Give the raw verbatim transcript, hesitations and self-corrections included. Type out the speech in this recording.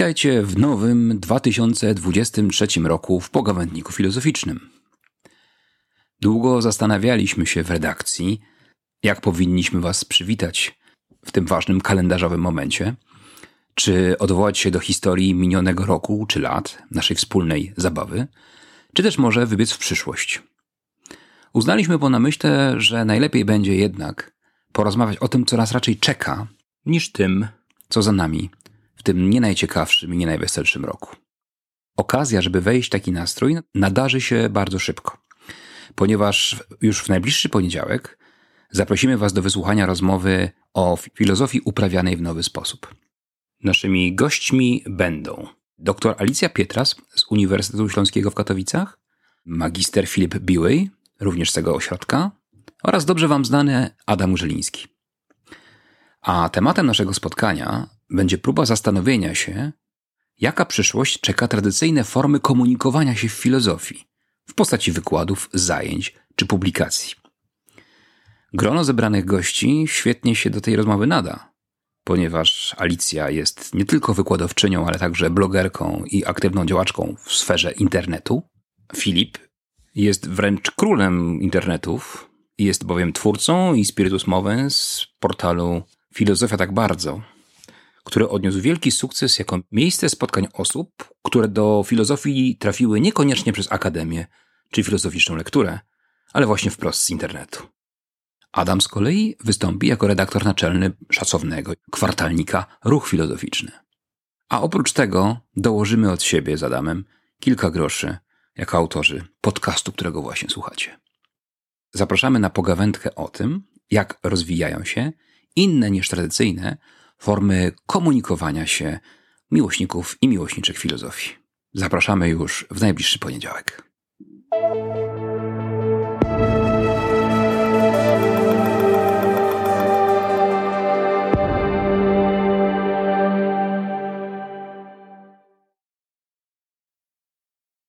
Witajcie w nowym dwa tysiące dwudziestym trzecim roku w Pogawędniku Filozoficznym. Długo zastanawialiśmy się w redakcji, jak powinniśmy Was przywitać w tym ważnym kalendarzowym momencie, czy odwołać się do historii minionego roku czy lat naszej wspólnej zabawy, czy też może wybiec w przyszłość. Uznaliśmy po namyśle, że najlepiej będzie jednak porozmawiać o tym, co nas raczej czeka, niż tym, co za nami, w tym nie najciekawszym i nie najweselszym roku. Okazja, żeby wejść w taki nastrój, nadarzy się bardzo szybko, ponieważ już w najbliższy poniedziałek zaprosimy Was do wysłuchania rozmowy o filozofii uprawianej w nowy sposób. Naszymi gośćmi będą doktor Alicja Pietras z Uniwersytetu Śląskiego w Katowicach, magister Filip Bilyj, również z tego ośrodka, oraz dobrze Wam znany Adam Grzeliński. A tematem naszego spotkania będzie próba zastanowienia się, jaka przyszłość czeka tradycyjne formy komunikowania się w filozofii w postaci wykładów, zajęć czy publikacji. Grono zebranych gości świetnie się do tej rozmowy nada, ponieważ Alicja jest nie tylko wykładowczynią, ale także blogerką i aktywną działaczką w sferze internetu. Filip jest wręcz królem internetów, jest bowiem twórcą i spiritus movens portalu Filozofia Tak Bardzo, który odniósł wielki sukces jako miejsce spotkań osób, które do filozofii trafiły niekoniecznie przez akademię czy filozoficzną lekturę, ale właśnie wprost z internetu. Adam z kolei wystąpi jako redaktor naczelny szacownego kwartalnika Ruch Filozoficzny. A oprócz tego dołożymy od siebie z Adamem kilka groszy jako autorzy podcastu, którego właśnie słuchacie. Zapraszamy na pogawędkę o tym, jak rozwijają się inne niż tradycyjne formy komunikowania się miłośników i miłośniczych filozofii. Zapraszamy już w najbliższy poniedziałek.